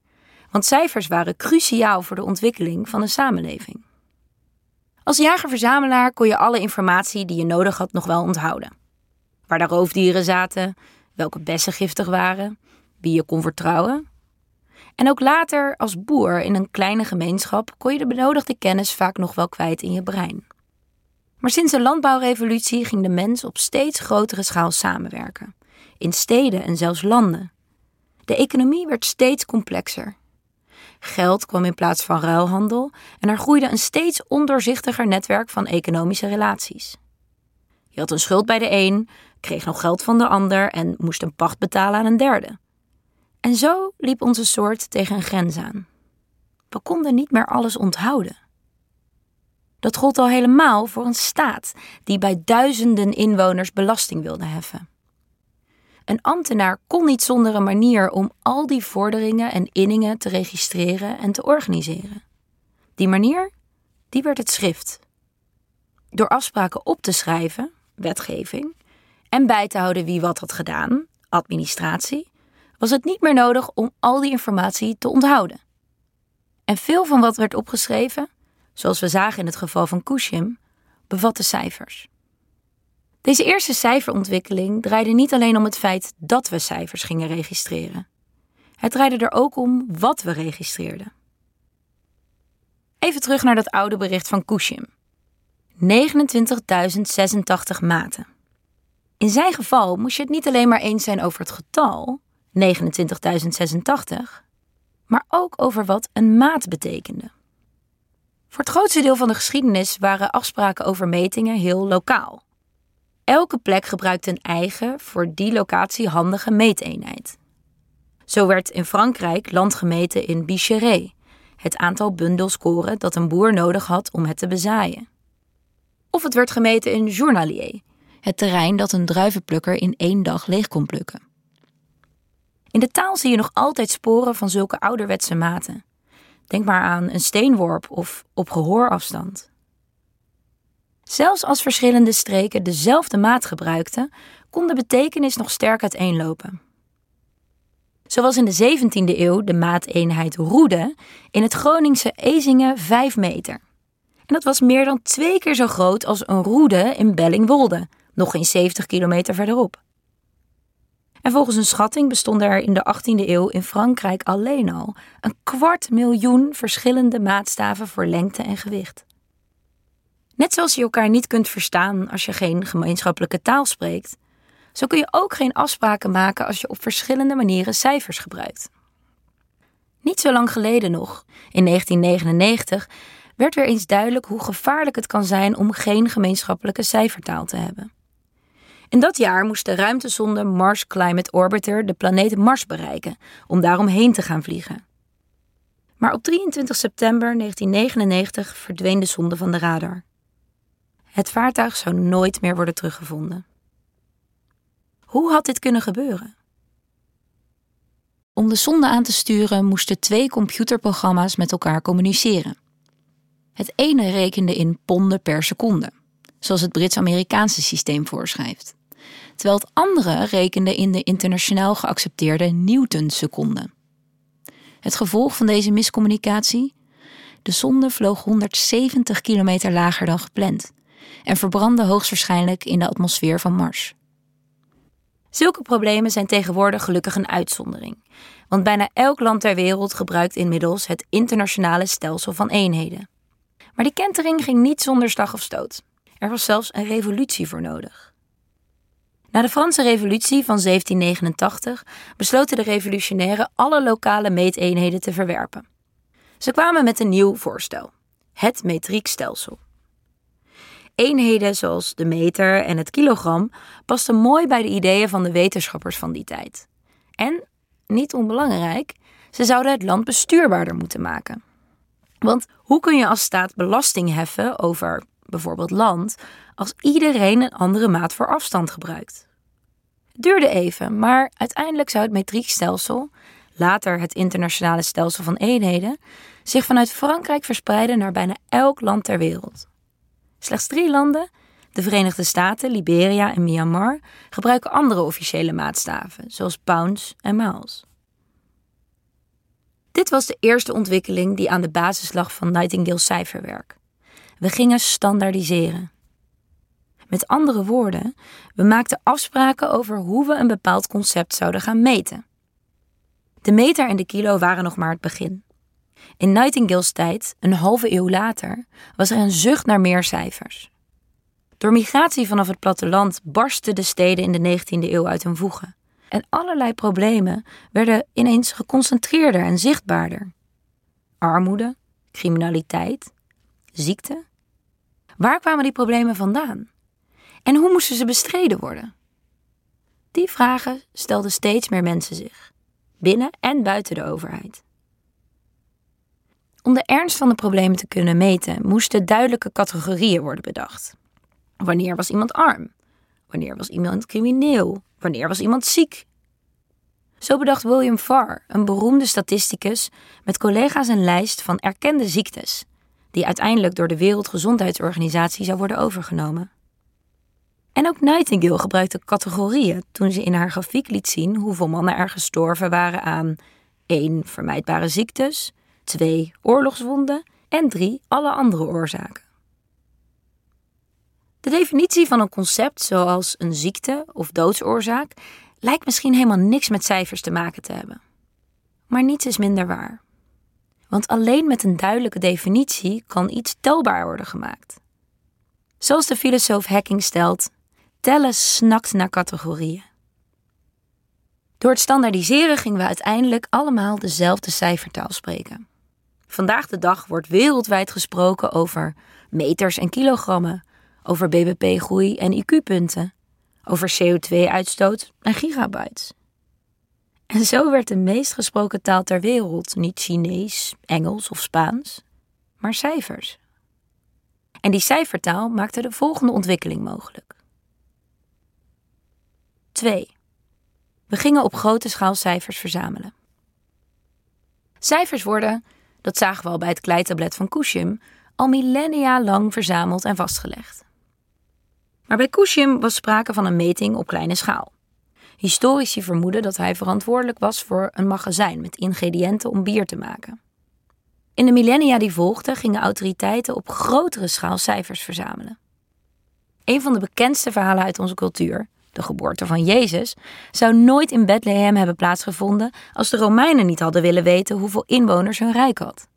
want cijfers waren cruciaal voor de ontwikkeling van een samenleving. Als jager-verzamelaar kon je alle informatie die je nodig had nog wel onthouden. Waar de roofdieren zaten, welke bessen giftig waren, wie je kon vertrouwen. En ook later, als boer in een kleine gemeenschap, kon je de benodigde kennis vaak nog wel kwijt in je brein. Maar sinds de landbouwrevolutie ging de mens op steeds grotere schaal samenwerken. In steden en zelfs landen. De economie werd steeds complexer. Geld kwam in plaats van ruilhandel en er groeide een steeds ondoorzichtiger netwerk van economische relaties. Je had een schuld bij de een, kreeg nog geld van de ander en moest een pacht betalen aan een derde. En zo liep onze soort tegen een grens aan. We konden niet meer alles onthouden. Dat gold al helemaal voor een staat die bij duizenden inwoners belasting wilde heffen. Een ambtenaar kon niet zonder een manier om al die vorderingen en inningen te registreren en te organiseren. Die manier, die werd het schrift. Door afspraken op te schrijven, wetgeving, en bij te houden wie wat had gedaan, administratie, was het niet meer nodig om al die informatie te onthouden. En veel van wat werd opgeschreven, zoals we zagen in het geval van Kushim, bevatte cijfers. Deze eerste cijferontwikkeling draaide niet alleen om het feit dat we cijfers gingen registreren. Het draaide er ook om wat we registreerden. Even terug naar dat oude bericht van Kushim. 29.086 maten. In zijn geval moest je het niet alleen maar eens zijn over het getal, 29.086, maar ook over wat een maat betekende. Voor het grootste deel van de geschiedenis waren afspraken over metingen heel lokaal. Elke plek gebruikt een eigen, voor die locatie handige meeteenheid. Zo werd in Frankrijk land gemeten in bichéret, het aantal bundels koren dat een boer nodig had om het te bezaaien. Of het werd gemeten in journalier, het terrein dat een druivenplukker in 1 dag leeg kon plukken. In de taal zie je nog altijd sporen van zulke ouderwetse maten. Denk maar aan een steenworp of op gehoorafstand. Zelfs als verschillende streken dezelfde maat gebruikten, kon de betekenis nog sterk uiteenlopen. Zo was in de 17e eeuw de maateenheid roede in het Groningse Ezingen 5 meter. En dat was meer dan 2 keer zo groot als een roede in Bellingwolde, nog eens 70 kilometer verderop. En volgens een schatting bestonden er in de 18e eeuw in Frankrijk alleen al 250.000 verschillende maatstaven voor lengte en gewicht. Net zoals je elkaar niet kunt verstaan als je geen gemeenschappelijke taal spreekt, zo kun je ook geen afspraken maken als je op verschillende manieren cijfers gebruikt. Niet zo lang geleden nog, in 1999, werd weer eens duidelijk hoe gevaarlijk het kan zijn om geen gemeenschappelijke cijfertaal te hebben. In dat jaar moest de ruimtesonde Mars Climate Orbiter de planeet Mars bereiken om daaromheen te gaan vliegen. Maar op 23 september 1999 verdween de zonde van de radar. Het vaartuig zou nooit meer worden teruggevonden. Hoe had dit kunnen gebeuren? Om de sonde aan te sturen moesten 2 computerprogramma's met elkaar communiceren. Het ene rekende in ponden per seconde, zoals het Brits-Amerikaanse systeem voorschrijft, terwijl het andere rekende in de internationaal geaccepteerde newtonseconde. Het gevolg van deze miscommunicatie? De sonde vloog 170 kilometer lager dan gepland en verbrandde hoogstwaarschijnlijk in de atmosfeer van Mars. Zulke problemen zijn tegenwoordig gelukkig een uitzondering, want bijna elk land ter wereld gebruikt inmiddels het internationale stelsel van eenheden. Maar die kentering ging niet zonder slag of stoot. Er was zelfs een revolutie voor nodig. Na de Franse revolutie van 1789 besloten de revolutionairen alle lokale meeteenheden te verwerpen. Ze kwamen met een nieuw voorstel: het metriekstelsel. Eenheden zoals de meter en het kilogram pasten mooi bij de ideeën van de wetenschappers van die tijd. En, niet onbelangrijk, ze zouden het land bestuurbaarder moeten maken. Want hoe kun je als staat belasting heffen over bijvoorbeeld land als iedereen een andere maat voor afstand gebruikt? Het duurde even, maar uiteindelijk zou het metriekstelsel, later het internationale stelsel van eenheden, zich vanuit Frankrijk verspreiden naar bijna elk land ter wereld. Slechts 3 landen, de Verenigde Staten, Liberia en Myanmar, gebruiken andere officiële maatstaven, zoals pounds en miles. Dit was de eerste ontwikkeling die aan de basis lag van Nightingale's cijferwerk. We gingen standaardiseren. Met andere woorden, we maakten afspraken over hoe we een bepaald concept zouden gaan meten. De meter en de kilo waren nog maar het begin. In Nightingale's tijd, een halve eeuw later, was er een zucht naar meer cijfers. Door migratie vanaf het platteland barsten de steden in de 19e eeuw uit hun voegen. En allerlei problemen werden ineens geconcentreerder en zichtbaarder. Armoede, criminaliteit, ziekte. Waar kwamen die problemen vandaan? En hoe moesten ze bestreden worden? Die vragen stelden steeds meer mensen zich, binnen en buiten de overheid. Om de ernst van de problemen te kunnen meten, moesten duidelijke categorieën worden bedacht. Wanneer was iemand arm? Wanneer was iemand crimineel? Wanneer was iemand ziek? Zo bedacht William Farr, een beroemde statisticus, met collega's een lijst van erkende ziektes, die uiteindelijk door de Wereldgezondheidsorganisatie zou worden overgenomen. En ook Nightingale gebruikte categorieën toen ze in haar grafiek liet zien hoeveel mannen er gestorven waren aan 1. vermijdbare ziektes, 2. oorlogswonden en 3. alle andere oorzaken. De definitie van een concept zoals een ziekte of doodsoorzaak lijkt misschien helemaal niks met cijfers te maken te hebben. Maar niets is minder waar. Want alleen met een duidelijke definitie kan iets telbaar worden gemaakt. Zoals de filosoof Hacking stelt, tellen snakt naar categorieën. Door het standaardiseren gingen we uiteindelijk allemaal dezelfde cijfertaal spreken. Vandaag de dag wordt wereldwijd gesproken over meters en kilogrammen, over bbp-groei en IQ-punten, over CO2-uitstoot en gigabytes. En zo werd de meest gesproken taal ter wereld niet Chinees, Engels of Spaans, maar cijfers. En die cijfertaal maakte de volgende ontwikkeling mogelijk. 2. We gingen op grote schaal cijfers verzamelen. Cijfers worden, dat zagen we al bij het kleitablet van Kushim, al millennia lang verzameld en vastgelegd. Maar bij Kushim was sprake van een meting op kleine schaal. Historici vermoeden dat hij verantwoordelijk was voor een magazijn met ingrediënten om bier te maken. In de millennia die volgden gingen autoriteiten op grotere schaal cijfers verzamelen. Een van de bekendste verhalen uit onze cultuur, de geboorte van Jezus, zou nooit in Bethlehem hebben plaatsgevonden als de Romeinen niet hadden willen weten hoeveel inwoners hun rijk had.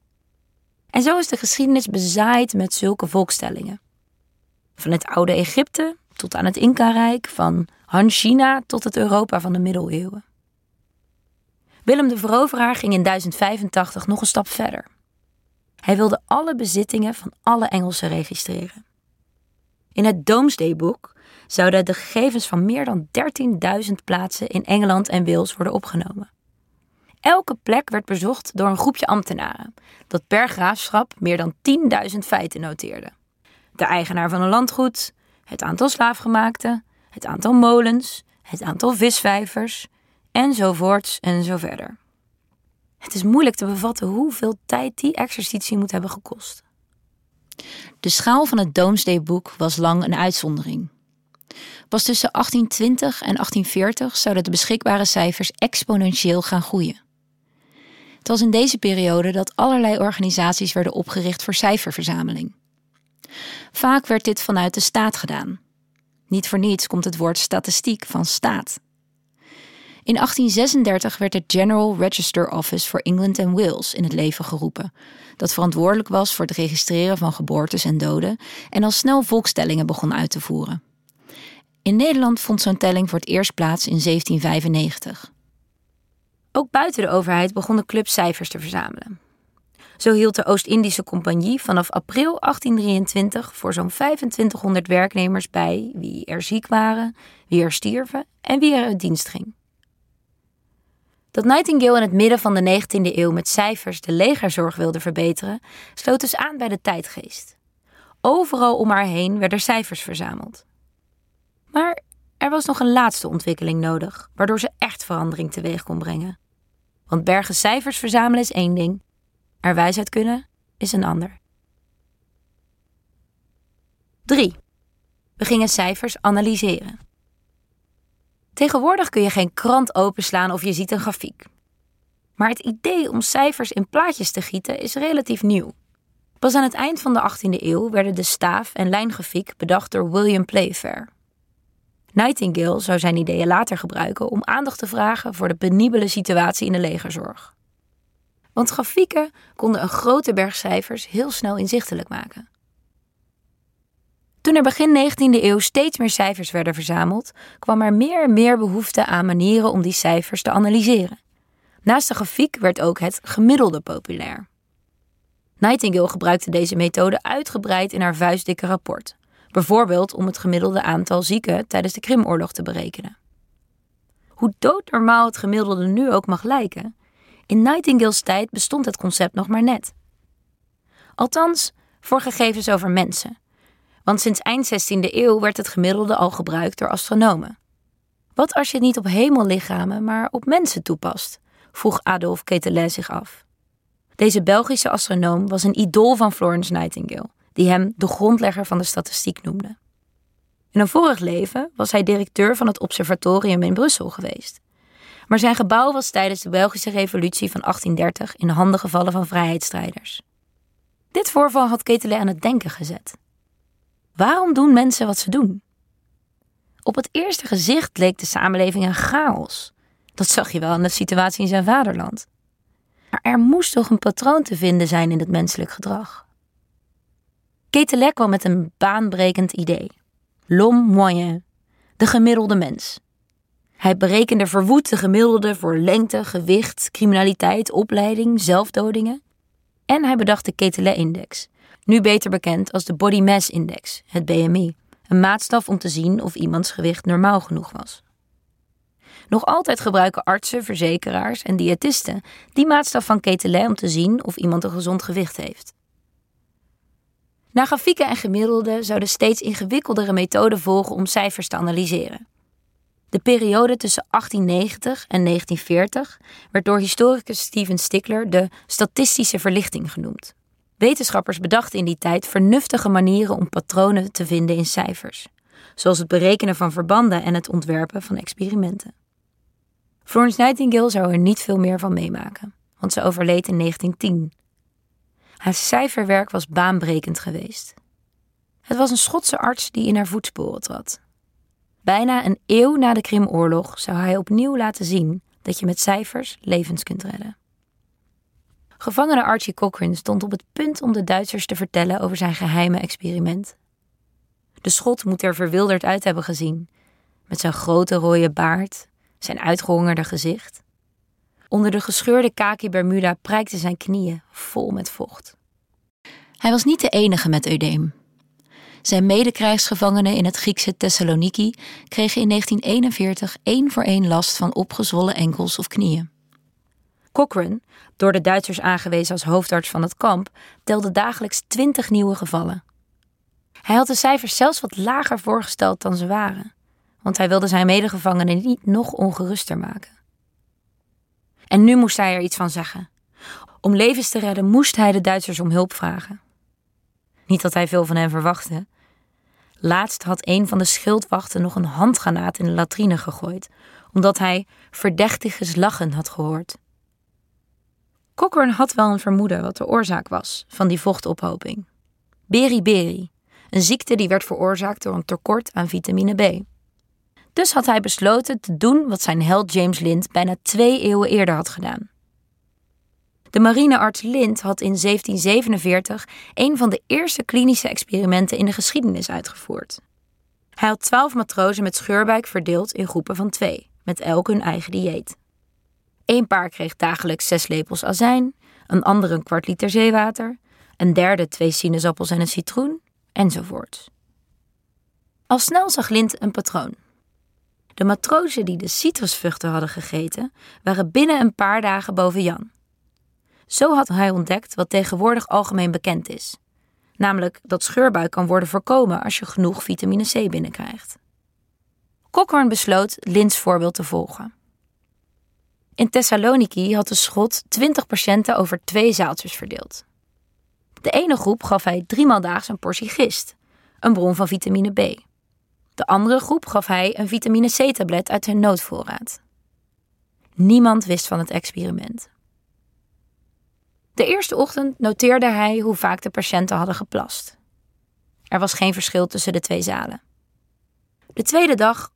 En zo is de geschiedenis bezaaid met zulke volkstellingen. Van het oude Egypte tot aan het Inca-rijk, van Han-China tot het Europa van de middeleeuwen. Willem de Veroveraar ging in 1085 nog een stap verder. Hij wilde alle bezittingen van alle Engelsen registreren. In het Domesdayboek zouden de gegevens van meer dan 13.000 plaatsen in Engeland en Wales worden opgenomen. Elke plek werd bezocht door een groepje ambtenaren, dat per graafschap meer dan 10.000 feiten noteerde. De eigenaar van een landgoed, het aantal slaafgemaakten, het aantal molens, het aantal visvijvers, enzovoorts en zo verder. Het is moeilijk te bevatten hoeveel tijd die exercitie moet hebben gekost. De schaal van het Domesdayboek was lang een uitzondering. Pas tussen 1820 en 1840 zouden de beschikbare cijfers exponentieel gaan groeien. Het was in deze periode dat allerlei organisaties werden opgericht voor cijferverzameling. Vaak werd dit vanuit de staat gedaan. Niet voor niets komt het woord statistiek van staat. In 1836 werd het General Register Office for England and Wales in het leven geroepen, dat verantwoordelijk was voor het registreren van geboortes en doden en al snel volkstellingen begon uit te voeren. In Nederland vond zo'n telling voor het eerst plaats in 1795. Ook buiten de overheid begon de club cijfers te verzamelen. Zo hield de Oost-Indische Compagnie vanaf april 1823 voor zo'n 2500 werknemers bij wie er ziek waren, wie er stierven en wie er uit dienst ging. Dat Nightingale in het midden van de 19e eeuw met cijfers de legerzorg wilde verbeteren, sloot dus aan bij de tijdgeest. Overal om haar heen werden cijfers verzameld. Maar er was nog een laatste ontwikkeling nodig, waardoor ze echt verandering teweeg kon brengen. Want bergen cijfers verzamelen is één ding, er wijs uit kunnen is een ander. 3. We gingen cijfers analyseren. Tegenwoordig kun je geen krant openslaan of je ziet een grafiek. Maar het idee om cijfers in plaatjes te gieten is relatief nieuw. Pas aan het eind van de 18e eeuw werden de staaf- en lijngrafiek bedacht door William Playfair. Nightingale zou zijn ideeën later gebruiken om aandacht te vragen voor de penibele situatie in de legerzorg. Want grafieken konden een grote berg cijfers heel snel inzichtelijk maken. Toen er begin 19e eeuw steeds meer cijfers werden verzameld, kwam er meer en meer behoefte aan manieren om die cijfers te analyseren. Naast de grafiek werd ook het gemiddelde populair. Nightingale gebruikte deze methode uitgebreid in haar vuistdikke rapport. Bijvoorbeeld om het gemiddelde aantal zieken tijdens de Krimoorlog te berekenen. Hoe doodnormaal het gemiddelde nu ook mag lijken, in Nightingale's tijd bestond het concept nog maar net. Althans, voor gegevens over mensen. Want sinds eind 16e eeuw werd het gemiddelde al gebruikt door astronomen. Wat als je het niet op hemellichamen, maar op mensen toepast? Vroeg Adolphe Quetelet zich af. Deze Belgische astronoom was een idool van Florence Nightingale, die hem de grondlegger van de statistiek noemde. In een vorig leven was hij directeur van het observatorium in Brussel geweest. Maar zijn gebouw was tijdens de Belgische revolutie van 1830 in de handen gevallen van vrijheidsstrijders. Dit voorval had Quetelet aan het denken gezet. Waarom doen mensen wat ze doen? Op het eerste gezicht leek de samenleving een chaos. Dat zag je wel aan de situatie in zijn vaderland. Maar er moest toch een patroon te vinden zijn in het menselijk gedrag. Quetelet kwam met een baanbrekend idee. L'homme moyen, de gemiddelde mens. Hij berekende verwoed de gemiddelde voor lengte, gewicht, criminaliteit, opleiding, zelfdodingen. En hij bedacht de Quetelet-index, nu beter bekend als de Body Mass Index, het BMI, een maatstaf om te zien of iemands gewicht normaal genoeg was. Nog altijd gebruiken artsen, verzekeraars en diëtisten die maatstaf van Quetelet om te zien of iemand een gezond gewicht heeft. Na grafieken en gemiddelden zouden steeds ingewikkeldere methoden volgen om cijfers te analyseren. De periode tussen 1890 en 1940 werd door historicus Steven Stickler de statistische verlichting genoemd. Wetenschappers bedachten in die tijd vernuftige manieren om patronen te vinden in cijfers, zoals het berekenen van verbanden en het ontwerpen van experimenten. Florence Nightingale zou er niet veel meer van meemaken, want ze overleed in 1910. Haar cijferwerk was baanbrekend geweest. Het was een Schotse arts die in haar voetsporen trad. Bijna een eeuw na de Krimoorlog zou hij opnieuw laten zien dat je met cijfers levens kunt redden. Gevangene Archie Cochrane stond op het punt om de Duitsers te vertellen over zijn geheime experiment. De Schot moet er verwilderd uit hebben gezien, met zijn grote rode baard, zijn uitgehongerde gezicht. Onder de gescheurde kaki Bermuda prijkten zijn knieën vol met vocht. Hij was niet de enige met eudeem. Zijn medekrijgsgevangenen in het Griekse Thessaloniki kregen in 1941 één voor één last van opgezwollen enkels of knieën. Cochrane, door de Duitsers aangewezen als hoofdarts van het kamp, telde dagelijks 20 nieuwe gevallen. Hij had de cijfers zelfs wat lager voorgesteld dan ze waren, want hij wilde zijn medegevangenen niet nog ongeruster maken. En nu moest hij er iets van zeggen. Om levens te redden moest hij de Duitsers om hulp vragen. Niet dat hij veel van hen verwachtte. Laatst had een van de schildwachten nog een handgranaat in de latrine gegooid, omdat hij verdächtiges lachen had gehoord. Cochrane had wel een vermoeden wat de oorzaak was van die vochtophoping. Beriberi, een ziekte die werd veroorzaakt door een tekort aan vitamine B. Dus had hij besloten te doen wat zijn held James Lind bijna 2 eeuwen eerder had gedaan. De marinearts Lind had in 1747 een van de eerste klinische experimenten in de geschiedenis uitgevoerd. Hij had 12 matrozen met scheurbijk verdeeld in groepen van 2, met elk hun eigen dieet. Eén paar kreeg dagelijks 6 lepels azijn, een ander een 1/4 liter zeewater, een derde 2 sinaasappels en een citroen, enzovoort. Al snel zag Lind een patroon. De matrozen die de citrusvruchten hadden gegeten, waren binnen een paar dagen boven Jan. Zo had hij ontdekt wat tegenwoordig algemeen bekend is. Namelijk dat scheurbuik kan worden voorkomen als je genoeg vitamine C binnenkrijgt. Cochrane besloot Linds voorbeeld te volgen. In Thessaloniki had de Schot 20 patiënten over 2 zaaltjes verdeeld. De ene groep gaf hij 3 maal daags een portie gist, een bron van vitamine B. De andere groep gaf hij een vitamine C-tablet uit hun noodvoorraad. Niemand wist van het experiment. De eerste ochtend noteerde hij hoe vaak de patiënten hadden geplast. Er was geen verschil tussen de 2 zalen. De tweede dag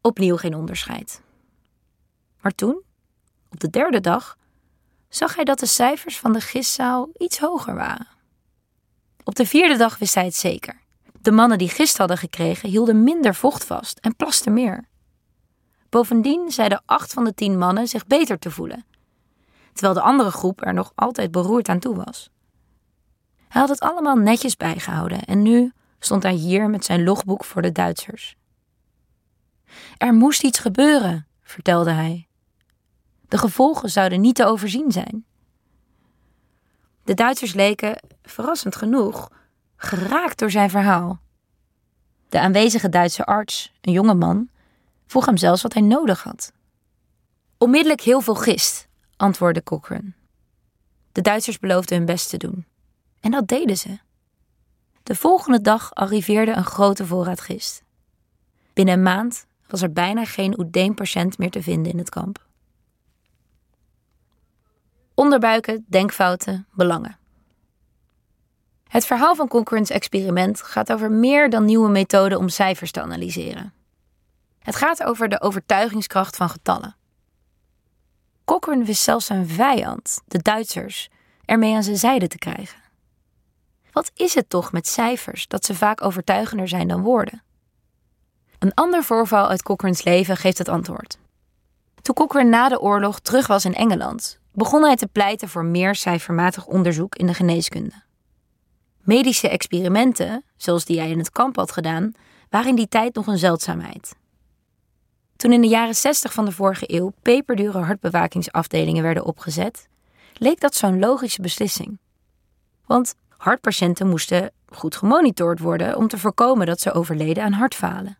opnieuw geen onderscheid. Maar toen, op de derde dag, zag hij dat de cijfers van de gistzaal iets hoger waren. Op de vierde dag wist hij het zeker. De mannen die gist hadden gekregen hielden minder vocht vast en plasten meer. Bovendien zeiden 8 van de 10 mannen zich beter te voelen, terwijl de andere groep er nog altijd beroerd aan toe was. Hij had het allemaal netjes bijgehouden en nu stond hij hier met zijn logboek voor de Duitsers. Er moest iets gebeuren, vertelde hij. De gevolgen zouden niet te overzien zijn. De Duitsers leken, verrassend genoeg, geraakt door zijn verhaal. De aanwezige Duitse arts, een jonge man, vroeg hem zelfs wat hij nodig had. Onmiddellijk heel veel gist, antwoordde Cochrane. De Duitsers beloofden hun best te doen. En dat deden ze. De volgende dag arriveerde een grote voorraad gist. Binnen een maand was er bijna geen oedeempatiënt meer te vinden in het kamp. Onderbuiken, denkfouten, belangen. Het verhaal van Cochrane's experiment gaat over meer dan nieuwe methoden om cijfers te analyseren. Het gaat over de overtuigingskracht van getallen. Cochrane wist zelfs zijn vijand, de Duitsers, ermee aan zijn zijde te krijgen. Wat is het toch met cijfers dat ze vaak overtuigender zijn dan woorden? Een ander voorval uit Cochrane's leven geeft het antwoord. Toen Cochrane na de oorlog terug was in Engeland, begon hij te pleiten voor meer cijfermatig onderzoek in de geneeskunde. Medische experimenten, zoals die hij in het kamp had gedaan, waren in die tijd nog een zeldzaamheid. Toen in de jaren 60 van de vorige eeuw peperdure hartbewakingsafdelingen werden opgezet, leek dat zo'n logische beslissing. Want hartpatiënten moesten goed gemonitord worden om te voorkomen dat ze overleden aan hartfalen.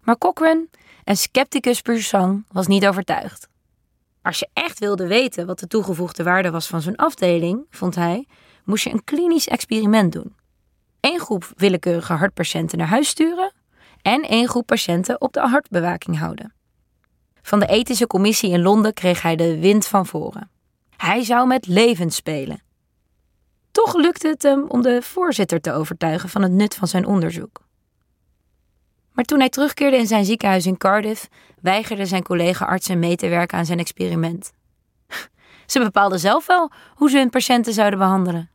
Maar Cochrane, een scepticus puur sang, was niet overtuigd. Als je echt wilde weten wat de toegevoegde waarde was van zo'n afdeling, vond hij, moest je een klinisch experiment doen. Eén groep willekeurige hartpatiënten naar huis sturen en één groep patiënten op de hartbewaking houden. Van de ethische commissie in Londen kreeg hij de wind van voren. Hij zou met levens spelen. Toch lukte het hem om de voorzitter te overtuigen van het nut van zijn onderzoek. Maar toen hij terugkeerde in zijn ziekenhuis in Cardiff, weigerde zijn collega-artsen mee te werken aan zijn experiment. Ze bepaalden zelf wel hoe ze hun patiënten zouden behandelen.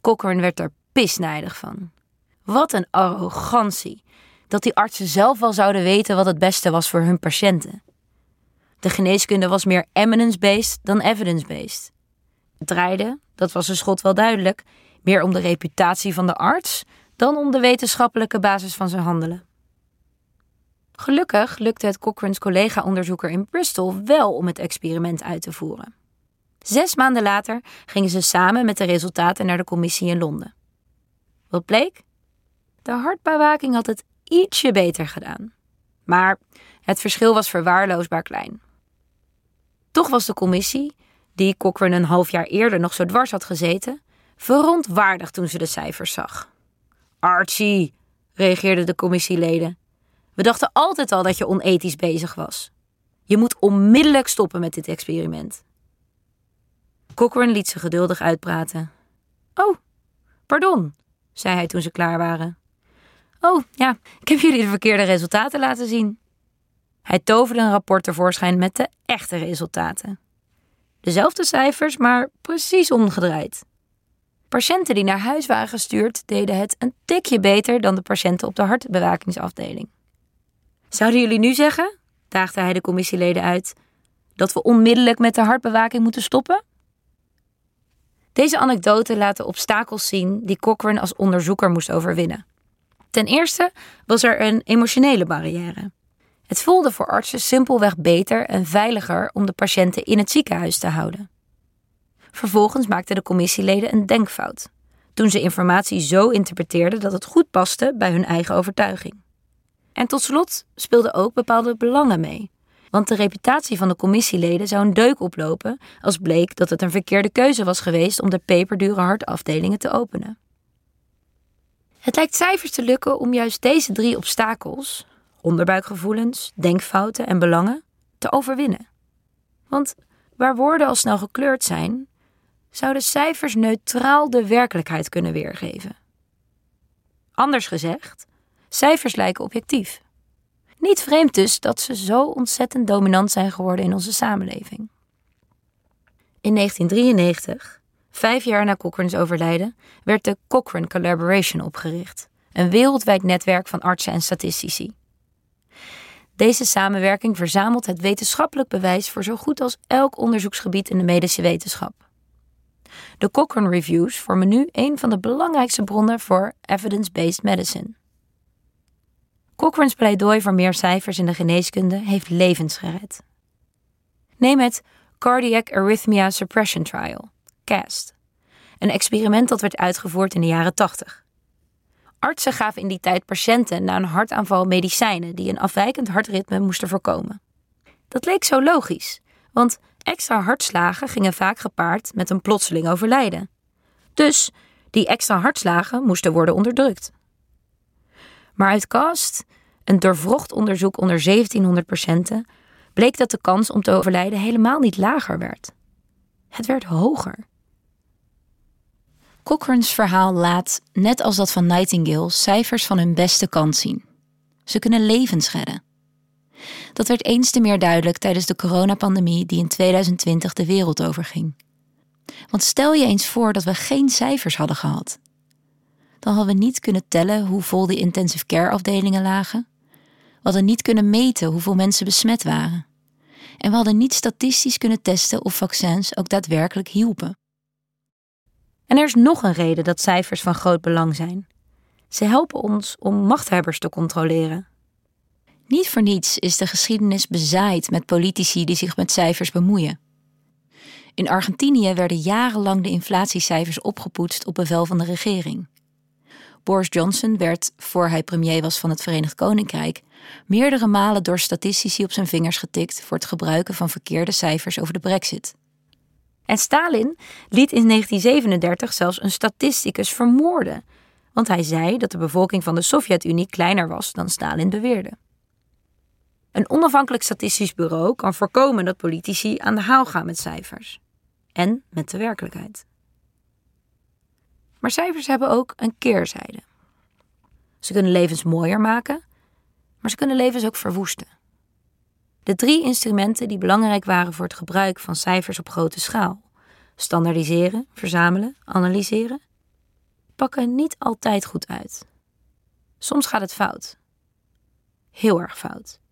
Cochrane werd er pisnijdig van. Wat een arrogantie, dat die artsen zelf wel zouden weten wat het beste was voor hun patiënten. De geneeskunde was meer eminence-based dan evidence-based. Het draaide, dat was een schot wel duidelijk, meer om de reputatie van de arts dan om de wetenschappelijke basis van zijn handelen. Gelukkig lukte het Cochrane's collega-onderzoeker in Bristol wel om het experiment uit te voeren. 6 maanden later gingen ze samen met de resultaten naar de commissie in Londen. Wat bleek? De hartbewaking had het ietsje beter gedaan. Maar het verschil was verwaarloosbaar klein. Toch was de commissie, die Cochrane een half jaar eerder nog zo dwars had gezeten, verontwaardigd toen ze de cijfers zag. Archie, reageerden de commissieleden. We dachten altijd al dat je onethisch bezig was. Je moet onmiddellijk stoppen met dit experiment. Cochrane liet ze geduldig uitpraten. Oh, pardon, zei hij toen ze klaar waren. Oh, ja, ik heb jullie de verkeerde resultaten laten zien. Hij toverde een rapport tevoorschijn met de echte resultaten. Dezelfde cijfers, maar precies omgedraaid. Patiënten die naar huis waren gestuurd, deden het een tikje beter dan de patiënten op de hartbewakingsafdeling. Zouden jullie nu zeggen, daagde hij de commissieleden uit, dat we onmiddellijk met de hartbewaking moeten stoppen? Deze anekdoten laten obstakels zien die Cochrane als onderzoeker moest overwinnen. Ten eerste was er een emotionele barrière. Het voelde voor artsen simpelweg beter en veiliger om de patiënten in het ziekenhuis te houden. Vervolgens maakten de commissieleden een denkfout, toen ze informatie zo interpreteerden dat het goed paste bij hun eigen overtuiging. En tot slot speelden ook bepaalde belangen mee, want de reputatie van de commissieleden zou een deuk oplopen als bleek dat het een verkeerde keuze was geweest om de peperdure hartafdelingen te openen. Het lijkt cijfers te lukken om juist deze 3 obstakels, onderbuikgevoelens, denkfouten en belangen, te overwinnen. Want waar woorden al snel gekleurd zijn, zouden cijfers neutraal de werkelijkheid kunnen weergeven. Anders gezegd, cijfers lijken objectief. Niet vreemd dus dat ze zo ontzettend dominant zijn geworden in onze samenleving. In 1993, 5 jaar na Cochrane's overlijden, werd de Cochrane Collaboration opgericht, een wereldwijd netwerk van artsen en statistici. Deze samenwerking verzamelt het wetenschappelijk bewijs voor zo goed als elk onderzoeksgebied in de medische wetenschap. De Cochrane Reviews vormen nu een van de belangrijkste bronnen voor evidence-based medicine. Cochrane's pleidooi voor meer cijfers in de geneeskunde heeft levens gered. Neem het Cardiac Arrhythmia Suppression Trial, CAST, een experiment dat werd uitgevoerd in de jaren 80. Artsen gaven in die tijd patiënten na een hartaanval medicijnen die een afwijkend hartritme moesten voorkomen. Dat leek zo logisch, want extra hartslagen gingen vaak gepaard met een plotseling overlijden. Dus die extra hartslagen moesten worden onderdrukt. Maar uit CAST, een doorwrocht onderzoek onder 1700 patiënten, bleek dat de kans om te overlijden helemaal niet lager werd. Het werd hoger. Cochrane's verhaal laat, net als dat van Nightingale, cijfers van hun beste kant zien. Ze kunnen levens redden. Dat werd eens te meer duidelijk tijdens de coronapandemie die in 2020 de wereld overging. Want stel je eens voor dat we geen cijfers hadden gehad. Dan hadden we niet kunnen tellen hoe vol die intensive care afdelingen lagen. We hadden niet kunnen meten hoeveel mensen besmet waren. En we hadden niet statistisch kunnen testen of vaccins ook daadwerkelijk hielpen. En er is nog een reden dat cijfers van groot belang zijn. Ze helpen ons om machthebbers te controleren. Niet voor niets is de geschiedenis bezaaid met politici die zich met cijfers bemoeien. In Argentinië werden jarenlang de inflatiecijfers opgepoetst op bevel van de regering. Boris Johnson werd, voor hij premier was van het Verenigd Koninkrijk, meerdere malen door statistici op zijn vingers getikt voor het gebruiken van verkeerde cijfers over de Brexit. En Stalin liet in 1937 zelfs een statisticus vermoorden, want hij zei dat de bevolking van de Sovjet-Unie kleiner was dan Stalin beweerde. Een onafhankelijk statistisch bureau kan voorkomen dat politici aan de haal gaan met cijfers. En met de werkelijkheid. Maar cijfers hebben ook een keerzijde. Ze kunnen levens mooier maken, maar ze kunnen levens ook verwoesten. De drie instrumenten die belangrijk waren voor het gebruik van cijfers op grote schaal, standaardiseren, verzamelen, analyseren, pakken niet altijd goed uit. Soms gaat het fout. Heel erg fout.